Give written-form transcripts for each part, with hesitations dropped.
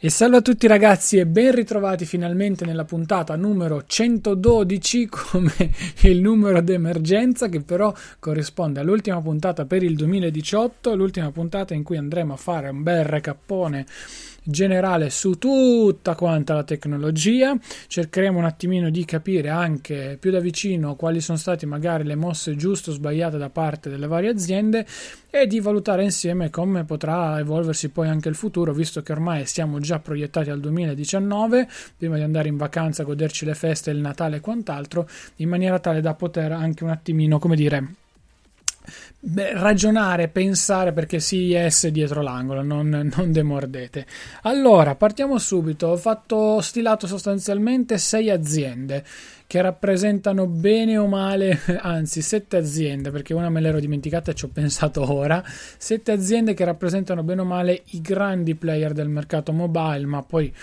E salve a tutti ragazzi e ben ritrovati finalmente nella puntata numero 112, come il numero d'emergenza che però corrisponde all'ultima puntata per il 2018, l'ultima puntata in cui andremo a fare un bel recappone generale su tutta quanta la tecnologia. Cercheremo un attimino di capire anche più da vicino quali sono state magari le mosse giuste o sbagliate da parte delle varie aziende e di valutare insieme come potrà evolversi poi anche il futuro, visto che ormai siamo già proiettati al 2019 prima di andare in vacanza, goderci le feste, il Natale e quant'altro, in maniera tale da poter anche un attimino, come dire, ragionare, pensare, perché CES dietro l'angolo, non demordete. Allora, partiamo subito. Ho stilato sostanzialmente 6 aziende che rappresentano bene o male, anzi 7 aziende, perché una me l'ero dimenticata e ci ho pensato ora, 7 aziende che rappresentano bene o male i grandi player del mercato mobile, ma poi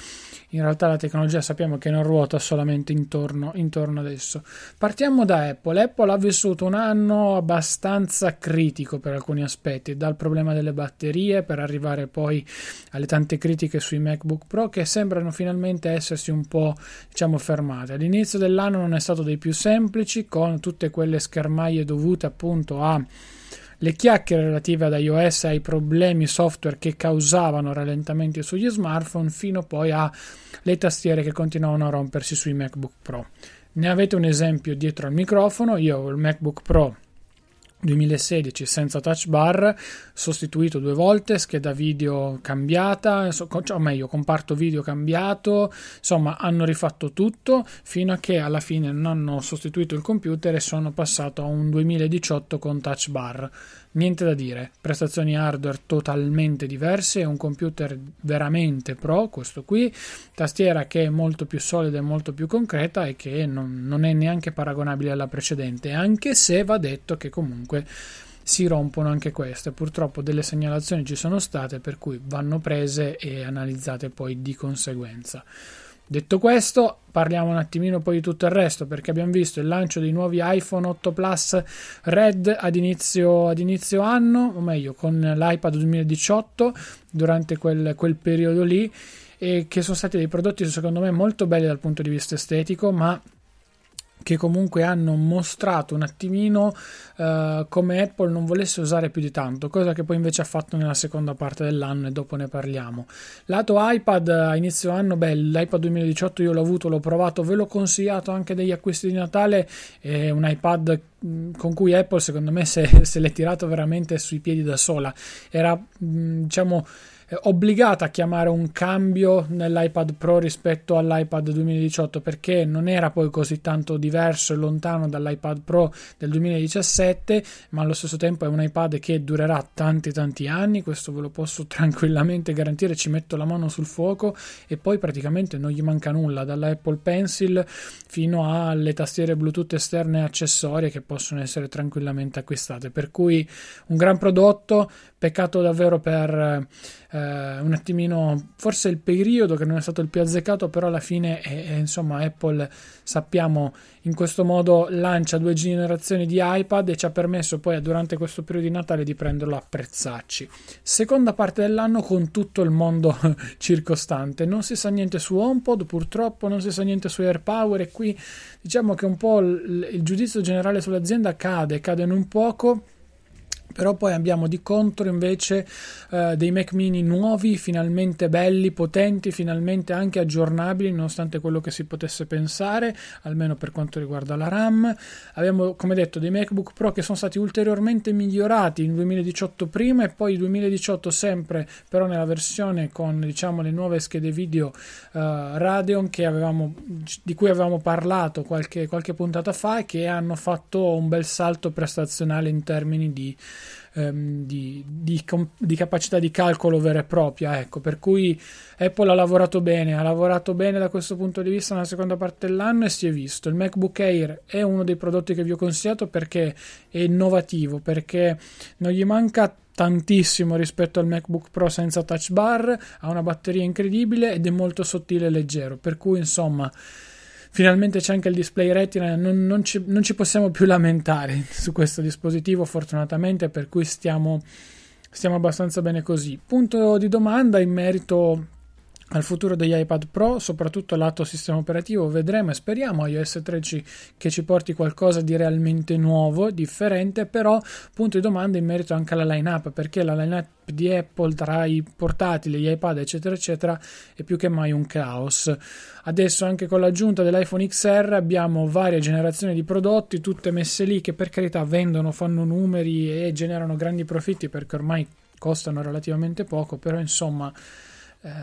in realtà la tecnologia sappiamo che non ruota solamente intorno ad esso. Partiamo da Apple. Apple ha vissuto un anno abbastanza critico per alcuni aspetti, dal problema delle batterie per arrivare poi alle tante critiche sui MacBook Pro che sembrano finalmente essersi un po', diciamo, fermate. All'inizio dell'anno non è stato dei più semplici, con tutte quelle schermaglie dovute appunto a le chiacchiere relative ad iOS e ai problemi software che causavano rallentamenti sugli smartphone, fino poi a le tastiere che continuavano a rompersi sui MacBook Pro. Ne avete un esempio dietro al microfono. Io ho il MacBook Pro 2016 senza touch bar, sostituito 2 volte, scheda video cambiata, o meglio comparto video cambiato, insomma hanno rifatto tutto fino a che alla fine non hanno sostituito il computer e sono passato a un 2018 con touch bar. Niente da dire, prestazioni hardware totalmente diverse, un computer veramente pro questo qui, tastiera che è molto più solida e molto più concreta e che non è neanche paragonabile alla precedente, anche se va detto che comunque si rompono anche queste. Purtroppo delle segnalazioni ci sono state, per cui vanno prese e analizzate poi di conseguenza. Detto questo, parliamo un attimino poi di tutto il resto, perché abbiamo visto il lancio dei nuovi iPhone 8 Plus Red ad inizio anno, o meglio con l'iPad 2018 durante quel periodo lì, e che sono stati dei prodotti secondo me molto belli dal punto di vista estetico, ma che comunque hanno mostrato un attimino come Apple non volesse usare più di tanto, cosa che poi invece ha fatto nella seconda parte dell'anno e dopo ne parliamo. Lato iPad, a inizio anno, l'iPad 2018 io l'ho avuto, l'ho provato, ve l'ho consigliato anche degli acquisti di Natale, è un iPad con cui Apple secondo me se l'è tirato veramente sui piedi da sola. Era, diciamo, obbligata a chiamare un cambio nell'iPad Pro rispetto all'iPad 2018, perché non era poi così tanto diverso e lontano dall'iPad Pro del 2017, ma allo stesso tempo è un iPad che durerà tanti anni, questo ve lo posso tranquillamente garantire, ci metto la mano sul fuoco, e poi praticamente non gli manca nulla, dall'Apple Pencil fino alle tastiere Bluetooth esterne e accessorie che possono essere tranquillamente acquistate. Per cui un gran prodotto, peccato davvero per un attimino forse il periodo che non è stato il più azzeccato, però alla fine insomma Apple, sappiamo, in questo modo lancia due generazioni di iPad e ci ha permesso poi durante questo periodo di Natale di prenderlo a prezzacci. Seconda parte dell'anno con tutto il mondo circostante, non si sa niente su HomePod purtroppo, non si sa niente su AirPower, e qui diciamo che un po' il giudizio generale sull'azienda cade in un poco. Però poi abbiamo di contro invece dei Mac Mini nuovi, finalmente belli, potenti, finalmente anche aggiornabili, nonostante quello che si potesse pensare, almeno per quanto riguarda la RAM. Abbiamo, come detto, dei MacBook Pro che sono stati ulteriormente migliorati in 2018 prima e poi 2018 sempre, però nella versione con, diciamo, le nuove schede video Radeon di cui avevamo parlato qualche puntata fa, e che hanno fatto un bel salto prestazionale in termini di capacità di calcolo vera e propria, ecco, per cui Apple ha lavorato bene da questo punto di vista nella seconda parte dell'anno, e si è visto. Il MacBook Air è uno dei prodotti che vi ho consigliato perché è innovativo, perché non gli manca tantissimo rispetto al MacBook Pro senza touch bar, ha una batteria incredibile ed è molto sottile e leggero, per cui insomma finalmente c'è anche il display retina, non ci possiamo più lamentare su questo dispositivo fortunatamente, per cui stiamo abbastanza bene così. Punto di domanda in merito al futuro degli iPad Pro, soprattutto lato sistema operativo, vedremo e speriamo iOS 13 che ci porti qualcosa di realmente nuovo, differente, però punto di domanda in merito anche alla line-up, perché la line-up di Apple tra i portatili, gli iPad eccetera eccetera è più che mai un caos. Adesso anche con l'aggiunta dell'iPhone XR abbiamo varie generazioni di prodotti tutte messe lì, che per carità vendono, fanno numeri e generano grandi profitti perché ormai costano relativamente poco, però insomma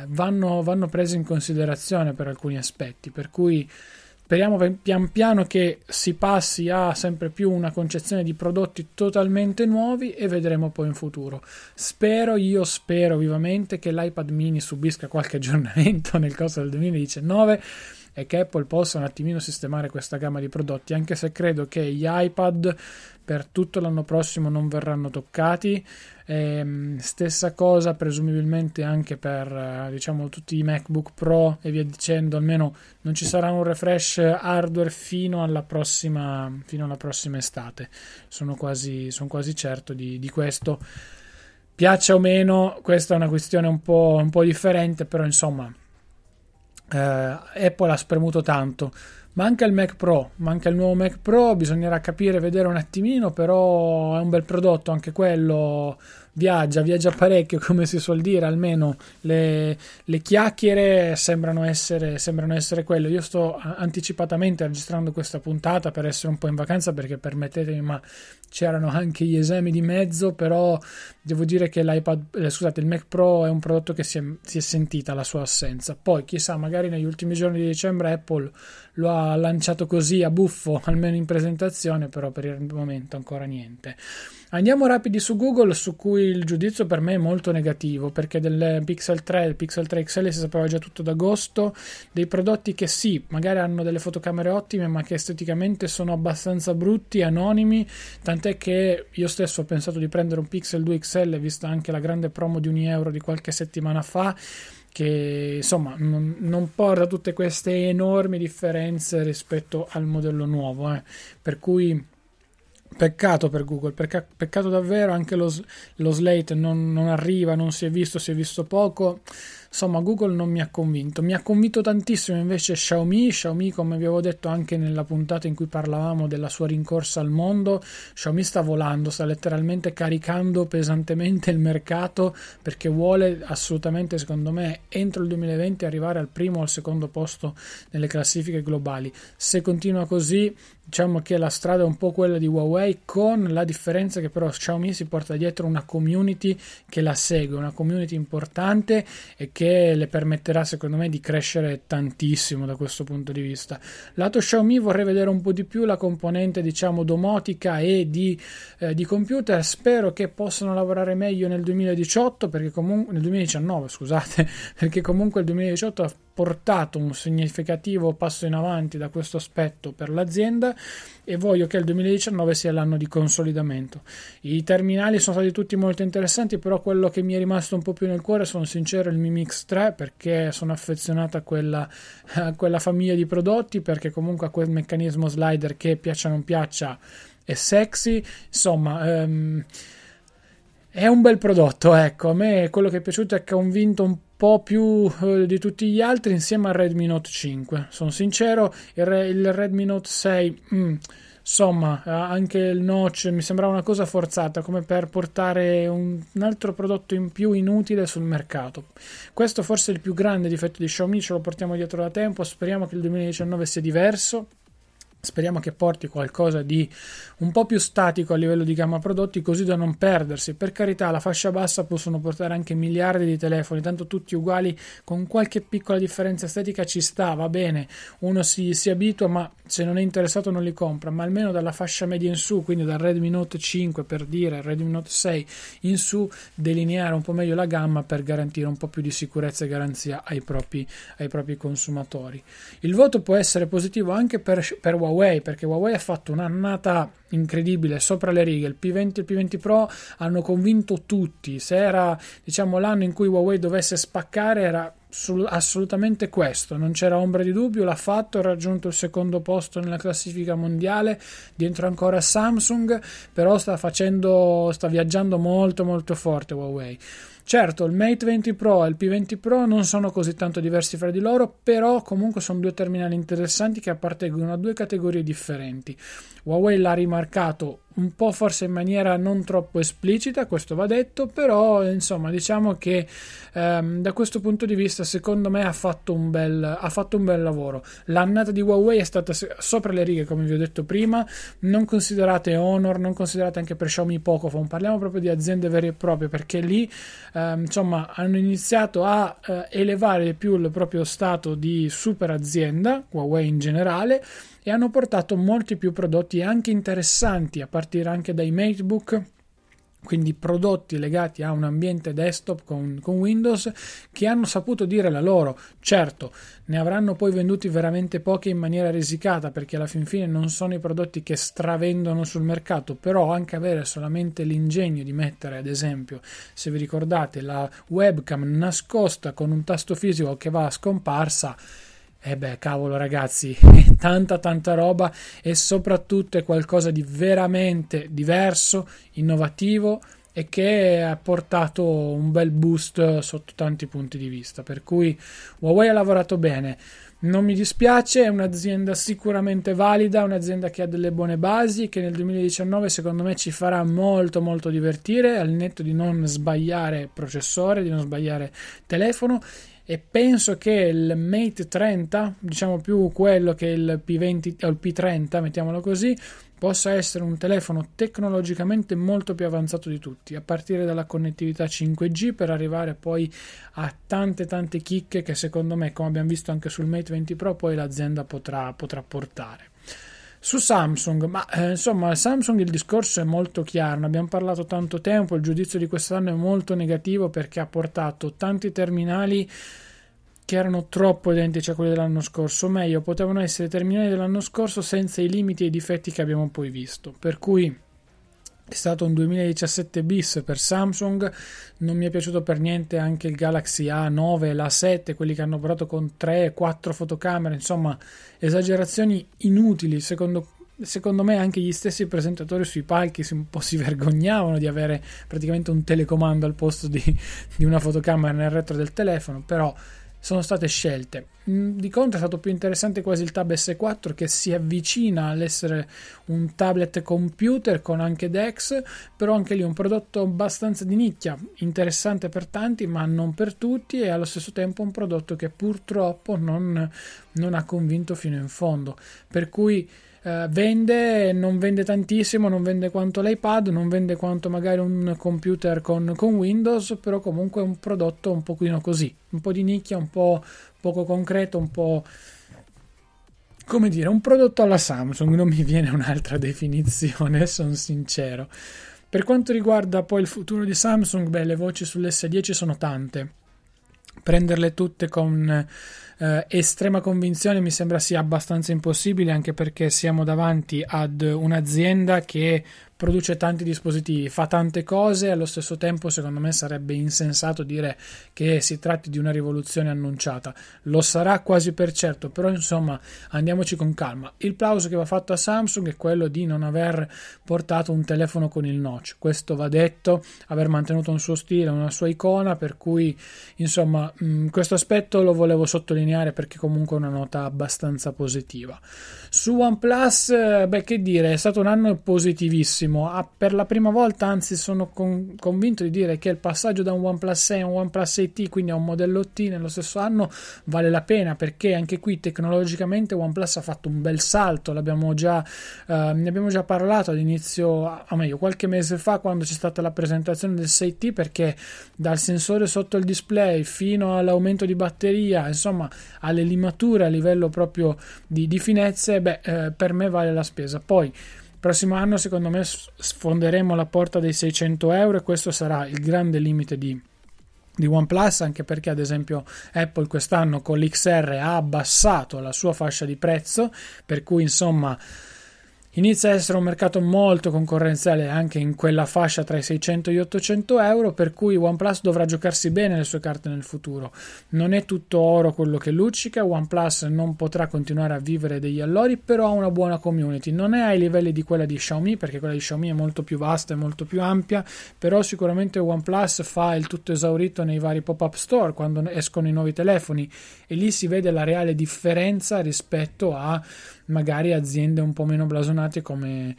vanno prese in considerazione per alcuni aspetti, per cui speriamo pian piano che si passi a sempre più una concezione di prodotti totalmente nuovi, e vedremo poi in futuro. Spero vivamente che l'iPad mini subisca qualche aggiornamento nel corso del 2019 e che Apple possa un attimino sistemare questa gamma di prodotti, anche se credo che gli iPad per tutto l'anno prossimo non verranno toccati, stessa cosa presumibilmente anche per, diciamo, tutti i MacBook Pro e via dicendo, almeno non ci sarà un refresh hardware fino alla prossima estate, sono quasi certo di questo. Piaccia o meno, questa è una questione un po' differente, però insomma Apple ha spremuto tanto. Manca il nuovo Mac Pro, bisognerà capire, vedere un attimino, però è un bel prodotto anche quello, viaggia parecchio, come si suol dire, almeno le chiacchiere sembrano essere quello. Io sto anticipatamente registrando questa puntata per essere un po' in vacanza, perché permettetemi ma c'erano anche gli esami di mezzo, però devo dire che il Mac Pro è un prodotto che si è sentita la sua assenza. Poi chissà, magari negli ultimi giorni di dicembre Apple lo ha lanciato così a buffo, almeno in presentazione, però per il momento ancora niente. Andiamo rapidi su Google, su cui il giudizio per me è molto negativo, perché del Pixel 3 e del Pixel 3 XL si sapeva già tutto ad agosto, dei prodotti che sì, magari hanno delle fotocamere ottime, ma che esteticamente sono abbastanza brutti, anonimi, tant'è che io stesso ho pensato di prendere un Pixel 2 XL, vista anche la grande promo di €1 di qualche settimana fa, che insomma non porta tutte queste enormi differenze rispetto al modello nuovo, per cui peccato per Google, peccato davvero. Anche lo Slate non arriva, non si è visto poco, insomma Google non mi ha convinto tantissimo. Invece Xiaomi, come vi avevo detto anche nella puntata in cui parlavamo della sua rincorsa al mondo, Xiaomi sta volando, sta letteralmente caricando pesantemente il mercato, perché vuole assolutamente, secondo me, entro il 2020 arrivare al primo o al secondo posto nelle classifiche globali. Se continua così, diciamo che la strada è un po' quella di Huawei, con la differenza che però Xiaomi si porta dietro una community che la segue, una community importante e che le permetterà, secondo me, di crescere tantissimo da questo punto di vista. Lato Xiaomi vorrei vedere un po' di più la componente, diciamo, domotica e di computer. Spero che possano lavorare meglio nel 2019, perché comunque il 2018 portato un significativo passo in avanti da questo aspetto per l'azienda e voglio che il 2019 sia l'anno di consolidamento. I terminali sono stati tutti molto interessanti, però quello che mi è rimasto un po' più nel cuore, sono sincero, il Mi Mix 3, perché sono affezionato a quella famiglia di prodotti, perché comunque ha quel meccanismo slider che, piaccia o non piaccia, è sexy, insomma è un bel prodotto, ecco. A me quello che è piaciuto è che ho vinto un po' più di tutti gli altri insieme al Redmi Note 5. Sono sincero, il Redmi Note 6, insomma, anche il notch mi sembrava una cosa forzata, come per portare un altro prodotto in più inutile sul mercato. Questo forse è il più grande difetto di Xiaomi, ce lo portiamo dietro da tempo, speriamo che il 2019 sia diverso. Speriamo che porti qualcosa di un po' più statico a livello di gamma prodotti, così da non perdersi. Per carità, la fascia bassa possono portare anche miliardi di telefoni, tanto tutti uguali, con qualche piccola differenza estetica ci sta, va bene, uno si abitua, ma se non è interessato non li compra. Ma almeno dalla fascia media in su, quindi dal Redmi Note 5 per dire, Redmi Note 6 in su, delineare un po' meglio la gamma per garantire un po' più di sicurezza e garanzia ai propri consumatori. Il voto può essere positivo anche per Huawei, perché Huawei ha fatto un'annata incredibile, sopra le righe. Il P20 e il P20 Pro hanno convinto tutti. Se era, diciamo, l'anno in cui Huawei dovesse spaccare, era assolutamente questo, non c'era ombra di dubbio. L'ha fatto, ha raggiunto il secondo posto nella classifica mondiale, dietro ancora Samsung, però sta viaggiando molto molto forte Huawei. Certo, il Mate 20 Pro e il P20 Pro non sono così tanto diversi fra di loro, però comunque sono due terminali interessanti che appartengono a due categorie differenti. Huawei l'ha rimarcato un po' forse in maniera non troppo esplicita, questo va detto, però insomma diciamo che da questo punto di vista secondo me ha fatto un bel lavoro. L'annata di Huawei è stata sopra le righe, come vi ho detto prima. Non considerate Honor, non considerate anche per Xiaomi Pocophone, parliamo proprio di aziende vere e proprie, perché lì insomma hanno iniziato a elevare più il proprio stato di super azienda, Huawei in generale, e hanno portato molti più prodotti anche interessanti, a partire anche dai MateBook, quindi prodotti legati a un ambiente desktop con Windows, che hanno saputo dire la loro. Certo, ne avranno poi venduti veramente pochi in maniera risicata, perché alla fin fine non sono i prodotti che stravendono sul mercato, però anche avere solamente l'ingegno di mettere, ad esempio, se vi ricordate, la webcam nascosta con un tasto fisico che va a scomparsa, cavolo ragazzi, è tanta roba, e soprattutto è qualcosa di veramente diverso, innovativo, e che ha portato un bel boost sotto tanti punti di vista. Per cui Huawei ha lavorato bene, non mi dispiace, è un'azienda sicuramente valida, un'azienda che ha delle buone basi, che nel 2019 secondo me ci farà molto molto divertire, al netto di non sbagliare processore, di non sbagliare telefono. E penso che il Mate 30, diciamo più quello che il P20 o il P30, mettiamolo così, possa essere un telefono tecnologicamente molto più avanzato di tutti, a partire dalla connettività 5G per arrivare poi a tante chicche che secondo me, come abbiamo visto anche sul Mate 20 Pro, poi l'azienda potrà portare. Su Samsung, insomma Samsung il discorso è molto chiaro, ne abbiamo parlato tanto tempo, il giudizio di quest'anno è molto negativo perché ha portato tanti terminali che erano troppo identici a quelli dell'anno scorso, o meglio potevano essere terminali dell'anno scorso senza i limiti e i difetti che abbiamo poi visto, per cui è stato un 2017 bis per Samsung. Non mi è piaciuto per niente anche il Galaxy A9 e l'A7, quelli che hanno provato con 3-4 fotocamere, insomma esagerazioni inutili. Secondo me anche gli stessi presentatori sui palchi un po' si vergognavano di avere praticamente un telecomando al posto di una fotocamera nel retro del telefono, però sono state scelte. Di contro è stato più interessante quasi il Tab S4, che si avvicina all'essere un tablet computer con anche DeX, però anche lì un prodotto abbastanza di nicchia, interessante per tanti ma non per tutti, e allo stesso tempo un prodotto che purtroppo non ha convinto fino in fondo, per cui vende, non vende tantissimo, non vende quanto l'iPad, non vende quanto magari un computer con Windows, però comunque è un prodotto un pochino così, un po' di nicchia, un po' poco concreto, un po', come dire, un prodotto alla Samsung, non mi viene un'altra definizione, sono sincero. Per quanto riguarda poi il futuro di Samsung, le voci sull'S10 sono tante. prenderle tutte con estrema convinzione mi sembra sia abbastanza impossibile, anche perché siamo davanti ad un'azienda che produce tanti dispositivi, fa tante cose, allo stesso tempo secondo me sarebbe insensato dire che si tratti di una rivoluzione annunciata. Lo sarà quasi per certo, però insomma andiamoci con calma. Il plauso che va fatto a Samsung è quello di non aver portato un telefono con il notch, questo va detto, aver mantenuto un suo stile, una sua icona, per cui insomma questo aspetto lo volevo sottolineare perché comunque è una nota abbastanza positiva. Su OnePlus, beh, che dire, è stato un anno positivissimo. Per la prima volta, anzi, sono convinto di dire che il passaggio da un OnePlus 6 a un OnePlus 6T, quindi a un modello T nello stesso anno, vale la pena, perché anche qui tecnologicamente OnePlus ha fatto un bel salto. Ne abbiamo già parlato all'inizio, o meglio qualche mese fa, quando c'è stata la presentazione del 6T, perché dal sensore sotto il display fino all'aumento di batteria, insomma alle limature a livello proprio di finezze, per me vale la spesa. Poi prossimo anno secondo me sfonderemo la porta dei €600 e questo sarà il grande limite di OnePlus, anche perché ad esempio Apple quest'anno con l'XR ha abbassato la sua fascia di prezzo, per cui insomma inizia a essere un mercato molto concorrenziale anche in quella fascia tra i €600 e gli €800, per cui OnePlus dovrà giocarsi bene le sue carte nel futuro. Non è tutto oro quello che luccica, OnePlus non potrà continuare a vivere degli allori, però ha una buona community, non è ai livelli di quella di Xiaomi, perché quella di Xiaomi è molto più vasta e molto più ampia, però sicuramente OnePlus fa il tutto esaurito nei vari pop-up store quando escono i nuovi telefoni, e lì si vede la reale differenza rispetto a magari aziende un po' meno blasonate come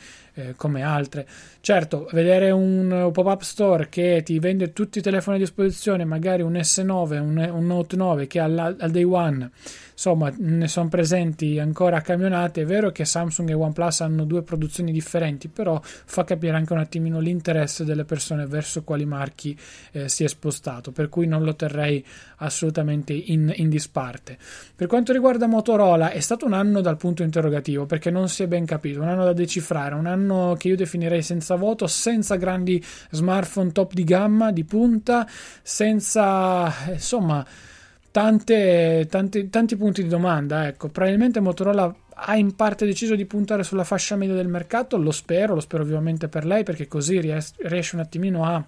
altre. Certo, vedere un pop-up store che ti vende tutti i telefoni a disposizione, magari un S9, un Note 9 che al day one, insomma, ne sono presenti ancora a camionate. È vero che Samsung e OnePlus hanno due produzioni differenti, però fa capire anche un attimino l'interesse delle persone verso quali marchi si è spostato, per cui non lo terrei assolutamente in disparte. Per quanto riguarda Motorola, è stato un anno dal punto interrogativo, perché non si è ben capito, un anno da decifrare, un anno che io definirei senza voto, senza grandi smartphone top di gamma, di punta, senza insomma tanti punti di domanda. Ecco, probabilmente Motorola ha in parte deciso di puntare sulla fascia media del mercato, lo spero ovviamente per lei, perché così riesce un attimino a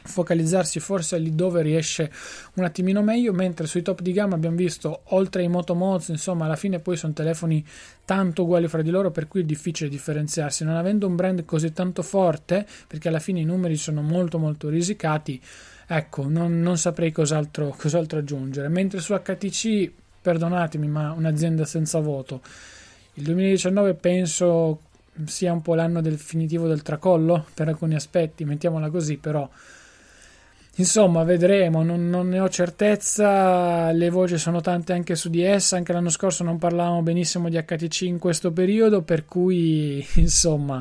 focalizzarsi forse lì dove riesce un attimino meglio, mentre sui top di gamma abbiamo visto, oltre ai Moto Moz, insomma alla fine poi sono telefoni tanto uguali fra di loro, per cui è difficile differenziarsi. Non avendo un brand così tanto forte, perché alla fine i numeri sono molto molto risicati, ecco, non saprei cos'altro aggiungere. Mentre su HTC, perdonatemi, ma un'azienda senza voto. Il 2019 penso sia un po' l'anno definitivo del tracollo per alcuni aspetti, mettiamola così, però insomma vedremo, non ne ho certezza, le voci sono tante anche su di essa, anche l'anno scorso non parlavamo benissimo di HTC in questo periodo, per cui insomma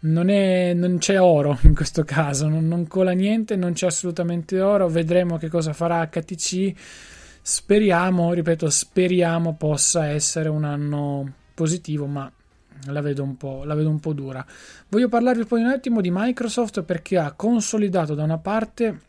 non c'è oro in questo caso, non cola niente, non c'è assolutamente oro. Vedremo che cosa farà HTC, speriamo possa essere un anno positivo, ma la vedo un po' dura. Voglio parlarvi poi un attimo di Microsoft, perché ha consolidato da una parte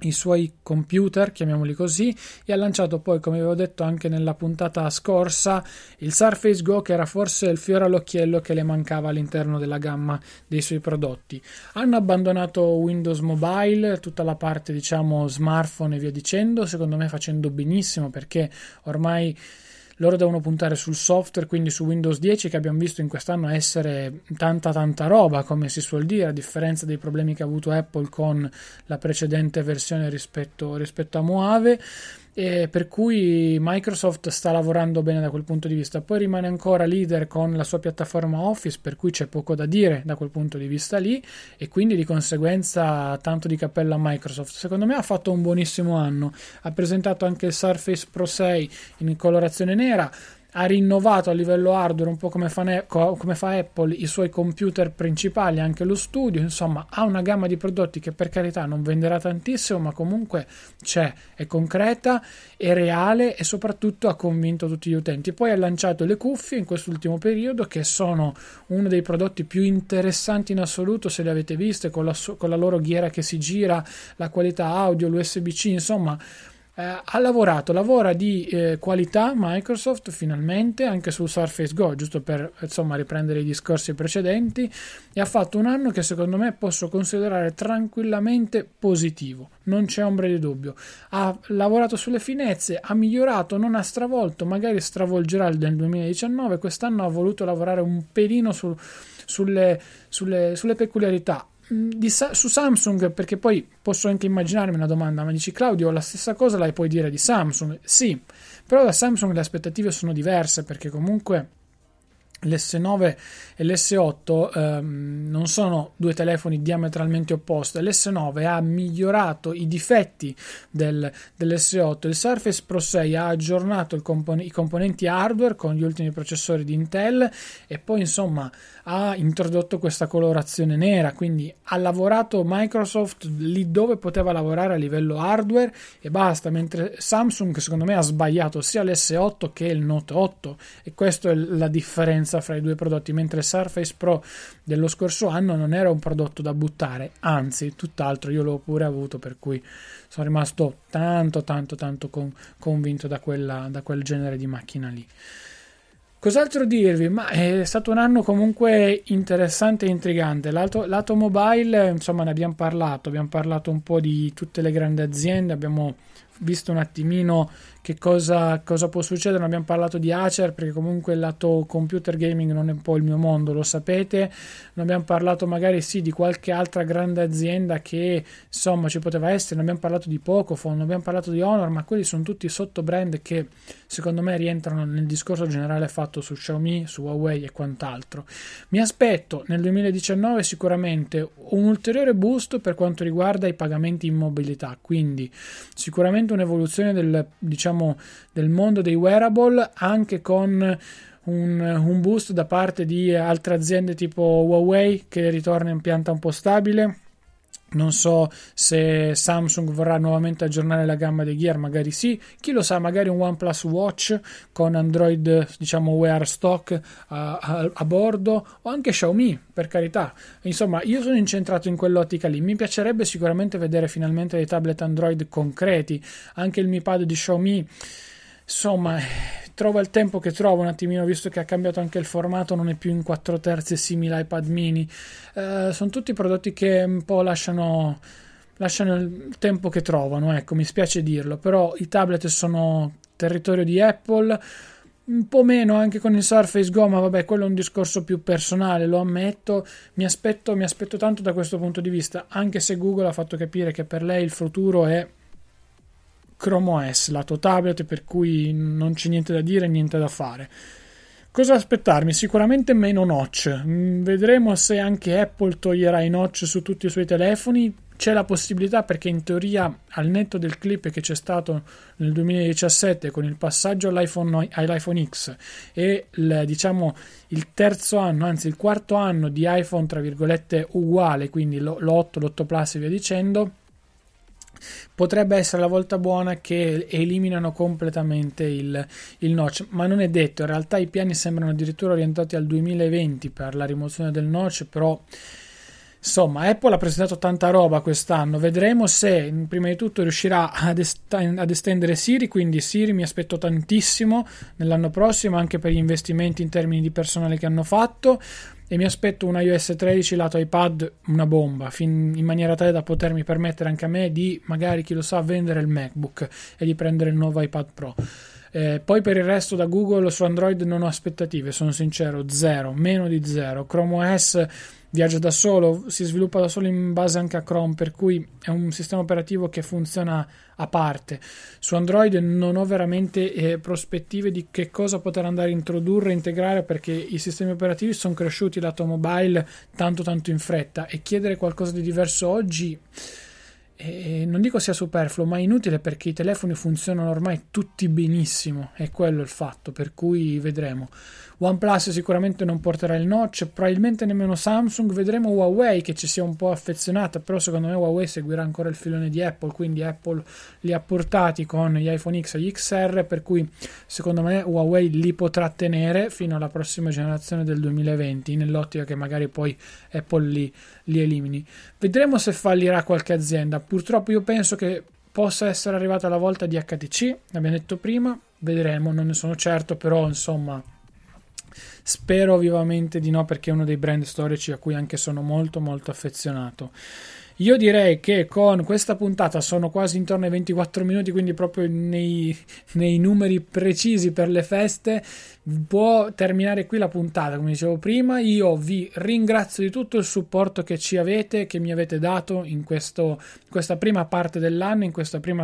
i suoi computer, chiamiamoli così, e ha lanciato poi, come avevo detto anche nella puntata scorsa, il Surface Go, che era forse il fiore all'occhiello che le mancava all'interno della gamma dei suoi prodotti. Hanno abbandonato Windows Mobile, tutta la parte diciamo smartphone e via dicendo, secondo me facendo benissimo, perché ormai loro devono puntare sul software, quindi su Windows 10, che abbiamo visto in quest'anno essere tanta roba, come si suol dire, a differenza dei problemi che ha avuto Apple con la precedente versione rispetto a Mojave, e per cui Microsoft sta lavorando bene da quel punto di vista. Poi rimane ancora leader con la sua piattaforma Office, per cui c'è poco da dire da quel punto di vista lì, e quindi di conseguenza tanto di cappello a Microsoft. Secondo me ha fatto un buonissimo anno, ha presentato anche il Surface Pro 6 in colorazione nera, ha rinnovato a livello hardware un po' come fa Apple i suoi computer principali, anche lo studio, insomma ha una gamma di prodotti che per carità non venderà tantissimo, ma comunque c'è, è concreta, è reale e soprattutto ha convinto tutti gli utenti. Poi ha lanciato le cuffie in quest'ultimo periodo, che sono uno dei prodotti più interessanti in assoluto, se le avete viste, con la loro ghiera che si gira, la qualità audio, l'USB-C, insomma lavora di qualità Microsoft finalmente anche sul Surface Go, giusto per insomma riprendere i discorsi precedenti, e ha fatto un anno che secondo me posso considerare tranquillamente positivo, non c'è ombra di dubbio. Ha lavorato sulle finezze, ha migliorato, non ha stravolto, magari stravolgerà nel 2019, quest'anno ha voluto lavorare un pelino sulle peculiarità. Su Samsung, perché poi posso anche immaginarmi una domanda, ma dici Claudio la stessa cosa la puoi dire di Samsung? Sì, però da Samsung le aspettative sono diverse, perché comunque l'S9 e l'S8 non sono due telefoni diametralmente opposti. L'S9 ha migliorato i difetti dell'S8, il Surface Pro 6 ha aggiornato i componenti hardware con gli ultimi processori di Intel, e poi insomma ha introdotto questa colorazione nera, quindi ha lavorato Microsoft lì dove poteva lavorare a livello hardware e basta, mentre Samsung secondo me ha sbagliato sia l'S8 che il Note 8, e questa è la differenza fra i due prodotti. Mentre Surface Pro dello scorso anno non era un prodotto da buttare, anzi tutt'altro, io l'ho pure avuto, per cui sono rimasto tanto convinto da quel genere di macchina lì. Cos'altro dirvi? Ma è stato un anno comunque interessante e intrigante. Lato mobile, insomma, ne abbiamo parlato un po' di tutte le grandi aziende, abbiamo visto un attimino che cosa può succedere, non abbiamo parlato di Acer perché comunque il lato computer gaming non è un po' il mio mondo, lo sapete, non abbiamo parlato magari sì di qualche altra grande azienda che insomma ci poteva essere, non abbiamo parlato di Pocophone, non abbiamo parlato di Honor, ma quelli sono tutti sottobrand che secondo me rientrano nel discorso generale fatto su Xiaomi, su Huawei e quant'altro. Mi aspetto nel 2019 sicuramente un ulteriore boost per quanto riguarda i pagamenti in mobilità, quindi sicuramente un'evoluzione del mondo dei wearable, anche con un boost da parte di altre aziende tipo Huawei che ritorna in pianta un po' stabile. Non so se Samsung vorrà nuovamente aggiornare la gamma dei Gear, magari sì, chi lo sa, magari un OnePlus Watch con Android diciamo Wear stock a bordo, o anche Xiaomi, per carità. Insomma, io sono incentrato in quell'ottica lì, mi piacerebbe sicuramente vedere finalmente dei tablet Android concreti. Anche il Mi Pad di Xiaomi insomma trova il tempo che trova un attimino, visto che ha cambiato anche il formato, non è più in 4/3 simile iPad mini. Sono tutti prodotti che un po' lasciano il tempo che trovano, ecco, mi spiace dirlo, però i tablet sono territorio di Apple, un po' meno anche con il Surface Go, ma vabbè, quello è un discorso più personale, lo ammetto. Mi aspetto tanto da questo punto di vista, anche se Google ha fatto capire che per lei il futuro è Chrome OS, lato tablet, per cui non c'è niente da dire, niente da fare. Cosa aspettarmi? Sicuramente meno notch. Vedremo se anche Apple toglierà i notch su tutti i suoi telefoni. C'è la possibilità, perché in teoria, al netto del clip che c'è stato nel 2017 con il passaggio all'iPhone X e diciamo il terzo anno, anzi il quarto anno di iPhone tra virgolette uguale, quindi l'8, l'8 Plus e via dicendo, potrebbe essere la volta buona che eliminano completamente il notch, ma non è detto. In realtà i piani sembrano addirittura orientati al 2020 per la rimozione del notch, però insomma Apple ha presentato tanta roba quest'anno, vedremo se prima di tutto riuscirà ad estendere Siri, quindi Siri mi aspetto tantissimo nell'anno prossimo, anche per gli investimenti in termini di personale che hanno fatto. E mi aspetto un iOS 13 lato iPad una bomba, in maniera tale da potermi permettere anche a me di, magari chi lo sa, vendere il MacBook e di prendere il nuovo iPad Pro. Poi per il resto da Google su Android non ho aspettative, sono sincero, zero, meno di zero. Chrome OS viaggia da solo, si sviluppa da solo in base anche a Chrome, per cui è un sistema operativo che funziona a parte. Su Android non ho veramente prospettive di che cosa poter andare a introdurre e integrare, perché i sistemi operativi sono cresciuti lato mobile tanto in fretta, e chiedere qualcosa di diverso oggi non dico sia superfluo, ma inutile, perché i telefoni funzionano ormai tutti benissimo, è quello il fatto, per cui vedremo. OnePlus sicuramente non porterà il notch, probabilmente nemmeno Samsung, vedremo Huawei che ci sia un po' affezionata, però secondo me Huawei seguirà ancora il filone di Apple, quindi Apple li ha portati con gli iPhone X e gli XR, per cui secondo me Huawei li potrà tenere fino alla prossima generazione del 2020, nell'ottica che magari poi Apple li elimini. Vedremo se fallirà qualche azienda, purtroppo io penso che possa essere arrivata la volta di HTC, l'abbiamo detto prima, vedremo, non ne sono certo, però insomma spero vivamente di no, perché è uno dei brand storici a cui anche sono molto molto affezionato. Io direi che con questa puntata sono quasi intorno ai 24 minuti, quindi proprio nei numeri precisi per le feste, può terminare qui la puntata. Come dicevo prima, io vi ringrazio di tutto il supporto che ci avete, che mi avete dato in questa prima parte dell'anno, in questa prima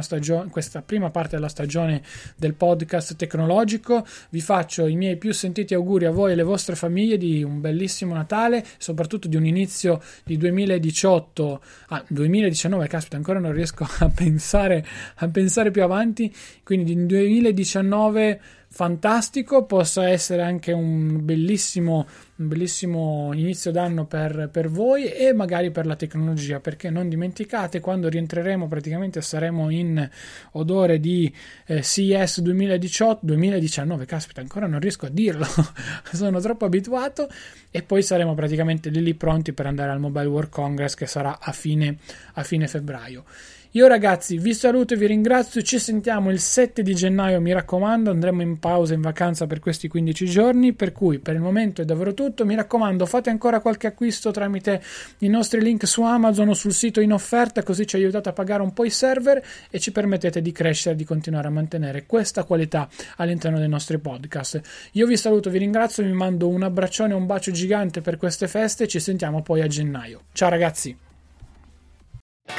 parte della stagione del podcast tecnologico. Vi faccio i miei più sentiti auguri a voi e alle vostre famiglie di un bellissimo Natale, soprattutto di un inizio di 2019, caspita, ancora non riesco a pensare più avanti, quindi in 2019 fantastico, possa essere anche un bellissimo inizio d'anno per voi e magari per la tecnologia, perché non dimenticate, quando rientreremo praticamente saremo in odore di CES 2019, caspita, ancora non riesco a dirlo sono troppo abituato, e poi saremo praticamente lì pronti per andare al Mobile World Congress, che sarà a fine febbraio. Io ragazzi vi saluto e vi ringrazio, ci sentiamo il 7 di gennaio, mi raccomando, andremo in pausa, in vacanza per questi 15 giorni, per cui per il momento è davvero tutto, mi raccomando fate ancora qualche acquisto tramite i nostri link su Amazon o sul sito in offerta, così ci aiutate a pagare un po' i server e ci permettete di crescere, di continuare a mantenere questa qualità all'interno dei nostri podcast. Io vi saluto, vi ringrazio, vi mando un abbraccione e un bacio gigante per queste feste, ci sentiamo poi a gennaio. Ciao ragazzi!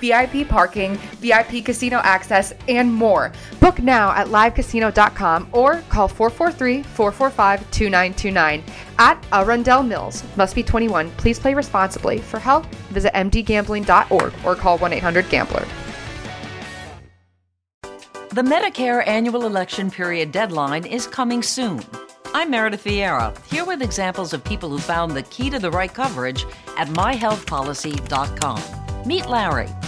VIP parking, VIP casino access, and more. Book now at livecasino.com or call 443-445-2929. At Arundel Mills. Must be 21. Please play responsibly. For help, visit mdgambling.org or call 1-800-GAMBLER. The Medicare annual election period deadline is coming soon. I'm Meredith Vieira, here with examples of people who found the key to the right coverage at MyHealthPolicy.com. Meet Larry.